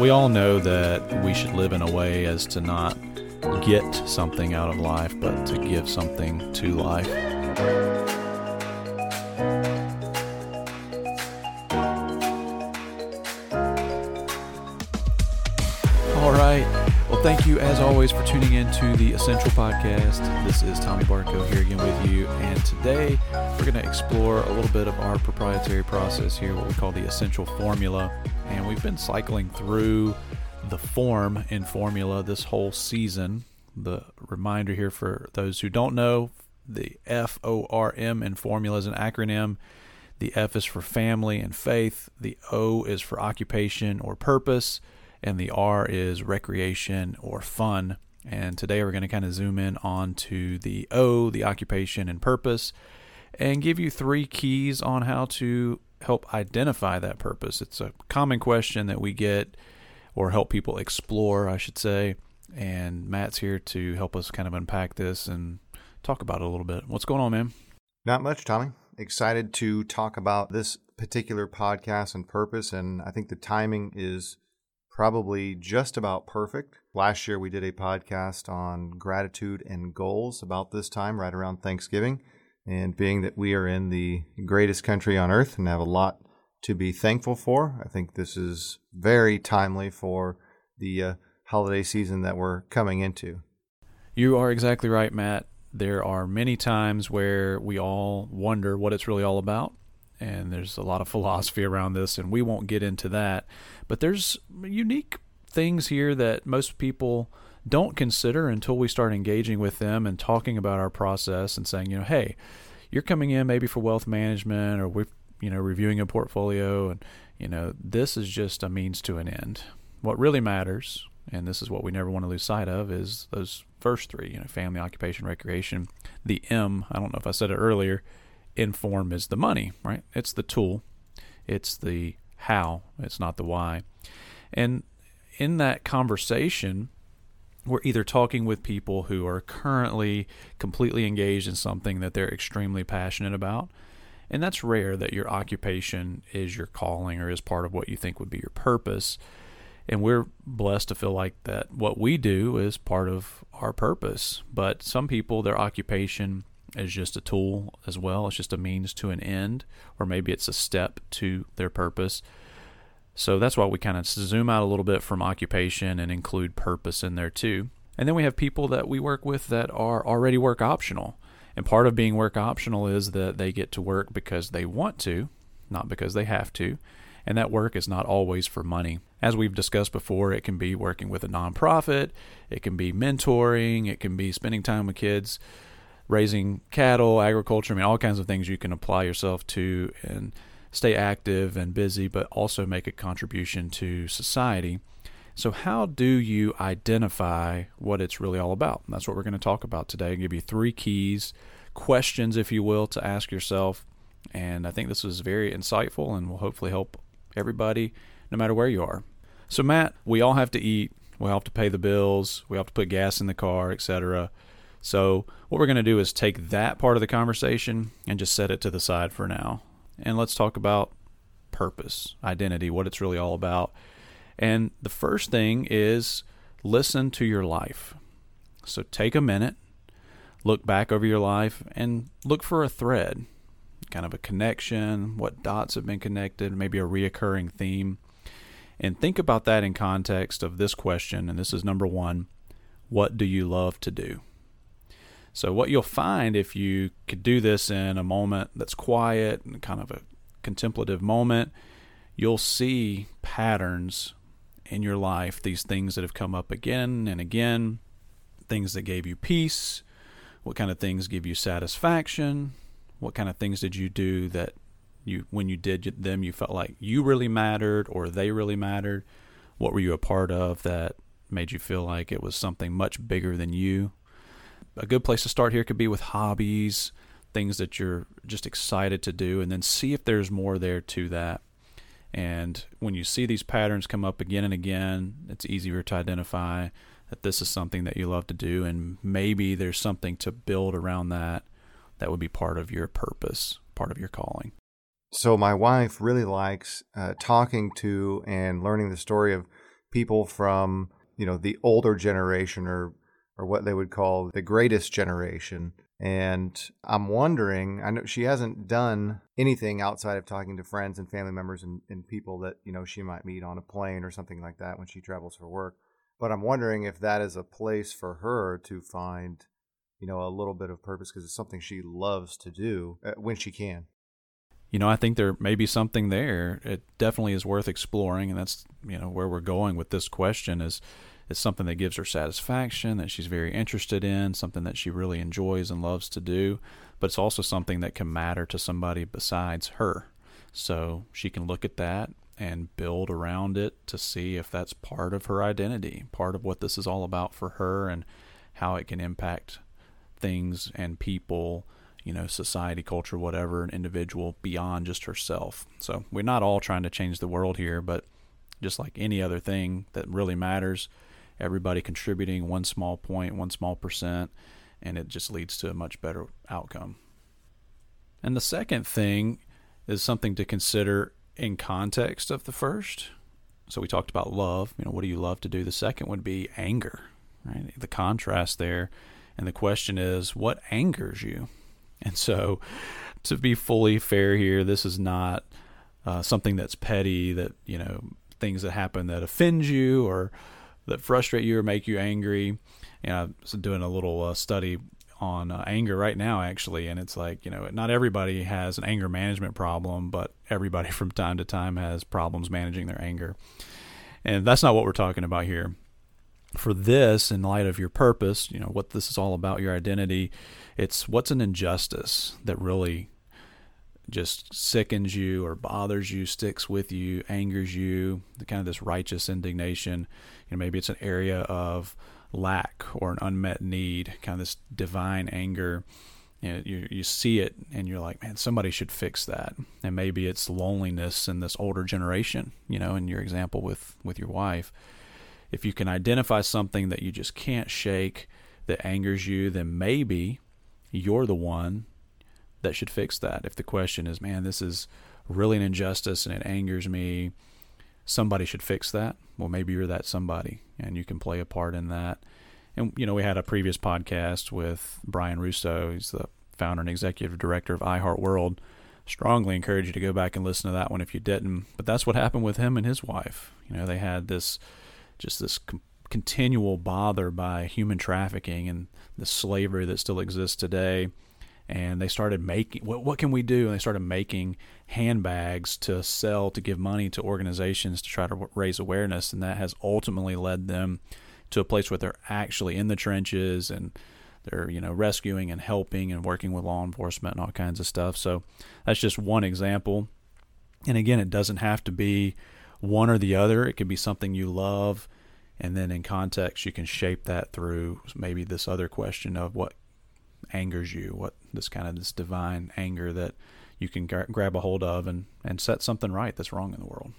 we all know that we should live in a way as to not get something out of life, but to give something to life. All right. Well, thank you as always for tuning in to the Essential Podcast. This is Tommy Barco here again with you. And today we're going to explore a little bit of our proprietary process here, what we call the Essential Formula. And we've been cycling through the form in formula this whole season. The reminder here for those who don't know, the FORM in formula is an acronym. The F is for family and faith. The O is for occupation or purpose. And the R is recreation or fun. And today we're going to kind of zoom in on to the O, the occupation and purpose, and give you three keys on how to help identify that purpose. It's a common question that we get, or help people explore, I should say. And Matt's here to help us kind of unpack this and talk about it a little bit. What's going on, man? Not much, Tommy. Excited to talk about this particular podcast and purpose. And I think the timing is probably just about perfect. Last year, we did a podcast on gratitude and goals about this time, right around Thanksgiving. And being that we are in the greatest country on earth and have a lot to be thankful for, I think this is very timely for the holiday season that we're coming into. You are exactly right, Matt. There are many times where we all wonder what it's really all about, and there's a lot of philosophy around this, and we won't get into that. But there's unique things here that most people don't consider until we start engaging with them and talking about our process and saying, you know, hey, you're coming in maybe for wealth management, or we've reviewing a portfolio, and, this is just a means to an end. What really matters, and this is what we never want to lose sight of, is those first three, family, occupation, recreation. The M, I don't know if I said it earlier, inform is the money, right? It's the tool. It's the how. It's not the why. And in that conversation, we're either talking with people who are currently completely engaged in something that they're extremely passionate about. And that's rare that your occupation is your calling or is part of what you think would be your purpose. And we're blessed to feel like that what we do is part of our purpose. But some people, their occupation is just a tool as well. It's just a means to an end, or maybe it's a step to their purpose. So that's why we kind of zoom out a little bit from occupation and include purpose in there too. And then we have people that we work with that are already work optional. And part of being work optional is that they get to work because they want to, not because they have to. And that work is not always for money. As we've discussed before, it can be working with a nonprofit. It can be mentoring. It can be spending time with kids, raising cattle, agriculture. I mean, all kinds of things you can apply yourself to and stay active and busy, but also make a contribution to society. So how do you identify what it's really all about? And that's what we're going to talk about today and give you three keys, questions, if you will, to ask yourself. And I think this was very insightful and will hopefully help everybody no matter where you are. So Matt, we all have to eat, we all have to pay the bills, we all have to put gas in the car, etc. So what we're going to do is take that part of the conversation and just set it to the side for now. And let's talk about purpose, identity, what it's really all about. And the first thing is listen to your life. So take a minute, look back over your life, and look for a thread, kind of a connection, what dots have been connected, maybe a reoccurring theme. And think about that in context of this question, and this is number one, what do you love to do? So what you'll find if you could do this in a moment that's quiet and kind of a contemplative moment, you'll see patterns in your life, these things that have come up again and again, things that gave you peace, what kind of things give you satisfaction, what kind of things did you do that you, when you did them, you felt like you really mattered or they really mattered, what were you a part of that made you feel like it was something much bigger than you. A good place to start here could be with hobbies, things that you're just excited to do, and then see if there's more there to that. And when you see these patterns come up again and again, it's easier to identify that this is something that you love to do, and maybe there's something to build around that would be part of your purpose, part of your calling. So my wife really likes talking to and learning the story of people from, you know, the older generation or what they would call the greatest generation. And I'm wondering, I know she hasn't done anything outside of talking to friends and family members and people that, you know, she might meet on a plane or something like that when she travels for work. But I'm wondering if that is a place for her to find, you know, a little bit of purpose, because it's something she loves to do when she can. You know, I think there may be something there. It definitely is worth exploring. And that's, you know, where we're going with this question is it's something that gives her satisfaction, that she's very interested in, something that she really enjoys and loves to do. But it's also something that can matter to somebody besides her. So she can look at that and build around it to see if that's part of her identity, part of what this is all about for her and how it can impact things and people, you know, society, culture, whatever, an individual beyond just herself. So we're not all trying to change the world here, but just like any other thing that really matters, everybody contributing one small point, one small percent, and it just leads to a much better outcome. And the second thing is something to consider in context of the first. So we talked about love, you know, what do you love to do? The second would be anger, right? The contrast there. And the question is, what angers you? And so, to be fully fair here, this is not something that's petty, that, you know, things that happen that offend you or that frustrate you or make you angry. And I'm doing a little study on anger right now, actually, and it's like, you know, not everybody has an anger management problem, but everybody from time to time has problems managing their anger. And that's not what we're talking about here. For this, in light of your purpose, you know, what this is all about, your identity, it's what's an injustice that really just sickens you or bothers you, sticks with you, angers you, the kind of this righteous indignation. You know, maybe it's an area of lack or an unmet need, kind of this divine anger. You know, you see it and you're like, man, somebody should fix that. And maybe it's loneliness in this older generation, you know, in your example with your wife. If you can identify something that you just can't shake that angers you, then maybe you're the one that should fix that. If the question is, man, this is really an injustice and it angers me, somebody should fix that. Well, maybe you're that somebody and you can play a part in that. And, you know, we had a previous podcast with Brian Russo. He's the founder and executive director of iHeartWorld. Strongly encourage you to go back and listen to that one if you didn't. But that's what happened with him and his wife. You know, they had this continual bother by human trafficking and the slavery that still exists today. And they started making, what can we do? And they started making handbags to sell, to give money to organizations to try to raise awareness. And that has ultimately led them to a place where they're actually in the trenches and they're, you know, rescuing and helping and working with law enforcement and all kinds of stuff. So that's just one example. And again, it doesn't have to be one or the other. It could be something you love, and then in context you can shape that through maybe this other question of what angers you, what this kind of this divine anger that you can grab a hold of and set something right that's wrong in the world.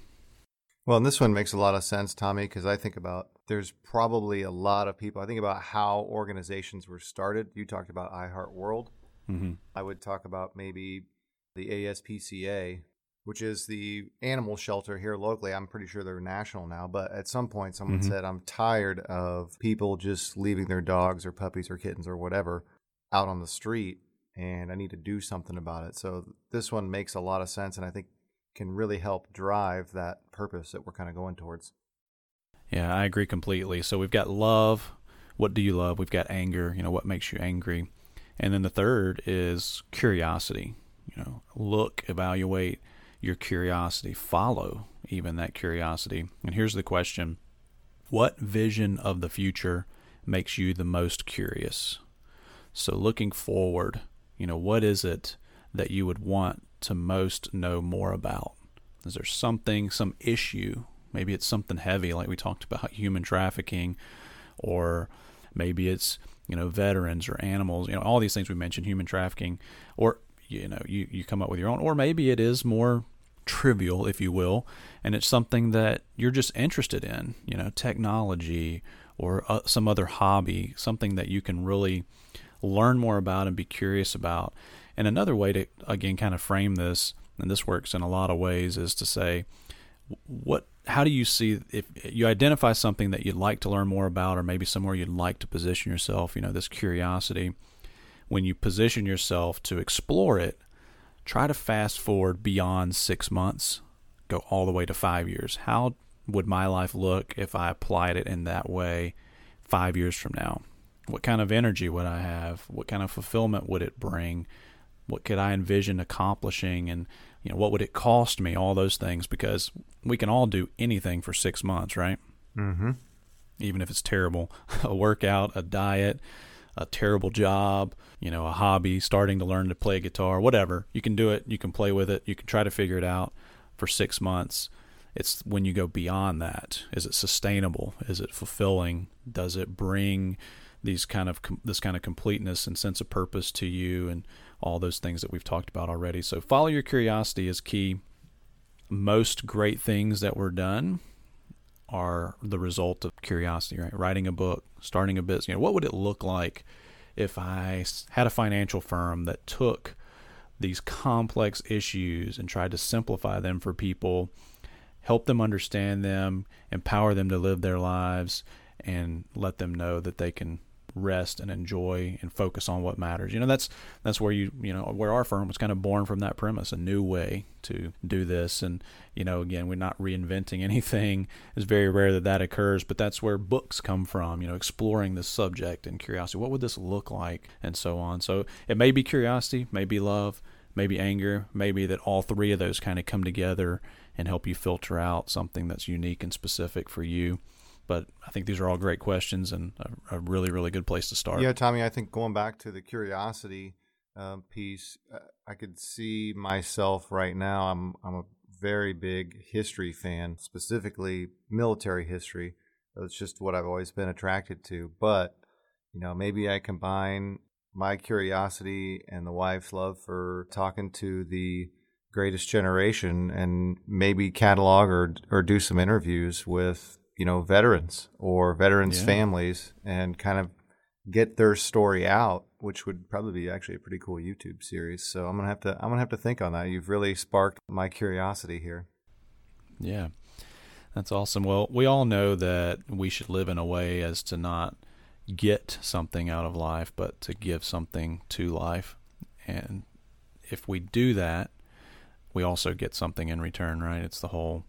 Well, and this one makes a lot of sense, Tommy, because I think about there's probably a lot of people. I think about how organizations were started. You talked about iHeartWorld. Mm-hmm. I would talk about maybe the ASPCA, which is the animal shelter here locally. I'm pretty sure they're national now, but at some point someone said, I'm tired of people just leaving their dogs or puppies or kittens or whatever out on the street, and I need to do something about it. So this one makes a lot of sense, and I think can really help drive that purpose that we're kind of going towards. Yeah, I agree completely. So we've got love. What do you love? We've got anger. You know, what makes you angry? And then the third is curiosity. You know, look, evaluate your curiosity, follow even that curiosity. And here's the question. What vision of the future makes you the most curious? So looking forward, you know, what is it that you would want to most know more about? Is there something, some issue? Maybe it's something heavy, like we talked about human trafficking, or maybe it's, you know, veterans or animals, you know, all these things we mentioned, human trafficking, or, you know, you come up with your own, or maybe it is more trivial, if you will, and it's something that you're just interested in, you know, technology or some other hobby, something that you can really learn more about and be curious about. And another way to, again, kind of frame this, and this works in a lot of ways, is to say, what how do you see, if you identify something that you'd like to learn more about, or maybe somewhere you'd like to position yourself, you know, this curiosity, when you position yourself to explore it, try to fast forward beyond 6 months, go all the way to 5 years. How would my life look if I applied it in that way 5 years from now? What kind of energy would I have? What kind of fulfillment would it bring? What could I envision accomplishing? And, you know, what would it cost me? All those things, because we can all do anything for 6 months, right? Mm-hmm. Even if it's terrible, a workout, a diet, a terrible job, you know, a hobby, starting to learn to play guitar, whatever. You can do it. You can play with it. You can try to figure it out for 6 months. It's when you go beyond that. Is it sustainable? Is it fulfilling? Does it bring this kind of completeness and sense of purpose to you, and all those things that we've talked about already? So follow your curiosity is key. Most great things that were done are the result of curiosity, right? Writing a book, starting a business. You know, what would it look like if I had a financial firm that took these complex issues and tried to simplify them for people, help them understand them, empower them to live their lives, and let them know that they can rest and enjoy and focus on what matters. You know, that's where where our firm was kind of born from that premise, a new way to do this. And, you know, again, we're not reinventing anything. It's very rare that occurs, but that's where books come from, you know, exploring this subject and curiosity. What would this look like? And so on. So it may be curiosity, maybe love, maybe anger, maybe that all three of those kind of come together and help you filter out something that's unique and specific for you. But I think these are all great questions and a really, really good place to start. Yeah, Tommy, I think going back to the curiosity piece, I could see myself right now. I'm a very big history fan, specifically military history. That's just what I've always been attracted to. But, you know, maybe I combine my curiosity and the wife's love for talking to the greatest generation, and maybe catalog or do some interviews with, you know, veterans or veterans' families, and kind of get their story out, which would probably be actually a pretty cool YouTube series. So I'm gonna have to think on that. You've really sparked my curiosity here. Yeah, that's awesome. Well, we all know that we should live in a way as to not get something out of life, but to give something to life. And if we do that, we also get something in return, right? It's the whole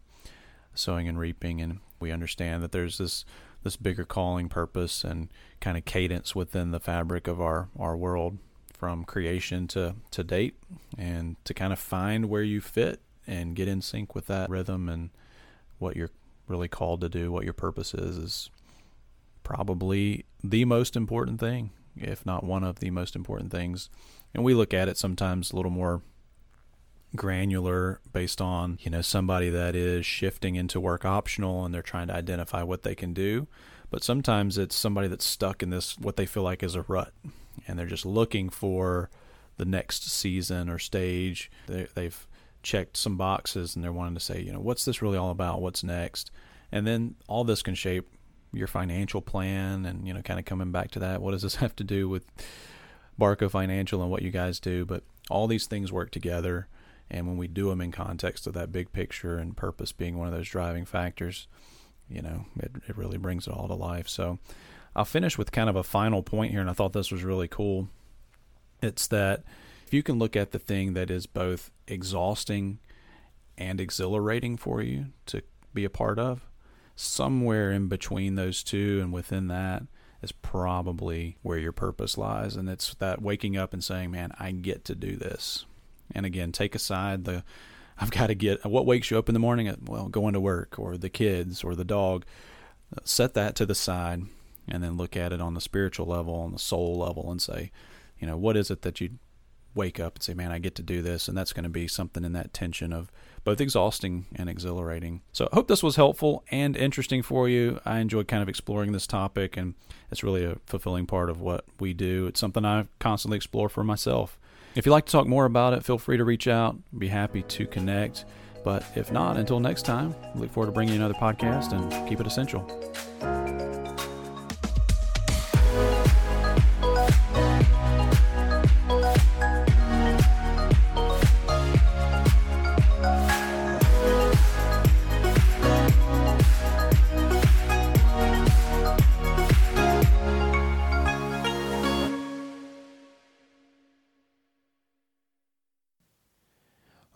sowing and reaping, and we understand that there's this bigger calling, purpose, and kind of cadence within the fabric of our world from creation to date, and to kind of find where you fit and get in sync with that rhythm and what you're really called to do, what your purpose is probably the most important thing, if not one of the most important things. And we look at it sometimes a little more granular based on, you know, somebody that is shifting into work optional and they're trying to identify what they can do. But sometimes it's somebody that's stuck in this, what they feel like is a rut, and they're just looking for the next season or stage. They've checked some boxes and they're wanting to say, you know, what's this really all about? What's next? And then all this can shape your financial plan and, you know, kind of coming back to that. What does this have to do with Barco Financial and what you guys do? But all these things work together. And when we do them in context of that big picture and purpose being one of those driving factors, you know, it really brings it all to life. So I'll finish with kind of a final point here, and I thought this was really cool. It's that if you can look at the thing that is both exhausting and exhilarating for you to be a part of, somewhere in between those two and within that is probably where your purpose lies. And it's that waking up and saying, man, I get to do this. And again, take aside I've got to get, what wakes you up in the morning? Well, going to work or the kids or the dog. Set that to the side and then look at it on the spiritual level, on the soul level, and say, you know, what is it that you wake up and say, man, I get to do this? And that's going to be something in that tension of both exhausting and exhilarating. So I hope this was helpful and interesting for you. I enjoyed kind of exploring this topic, and it's really a fulfilling part of what we do. It's something I constantly explore for myself. If you'd like to talk more about it, feel free to reach out. I'd be happy to connect. But if not, until next time, I look forward to bringing you another podcast, and keep it essential.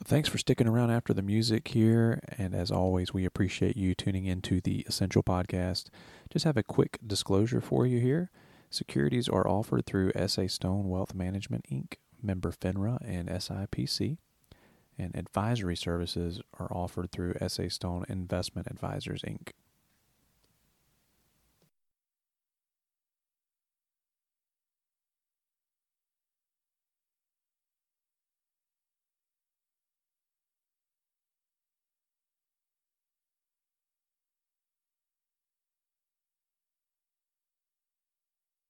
Thanks for sticking around after the music here. And as always, we appreciate you tuning into the Essential Podcast. Just have a quick disclosure for you here. Securities are offered through S.A. Stone Wealth Management, Inc., member FINRA and SIPC. And advisory services are offered through S.A. Stone Investment Advisors, Inc.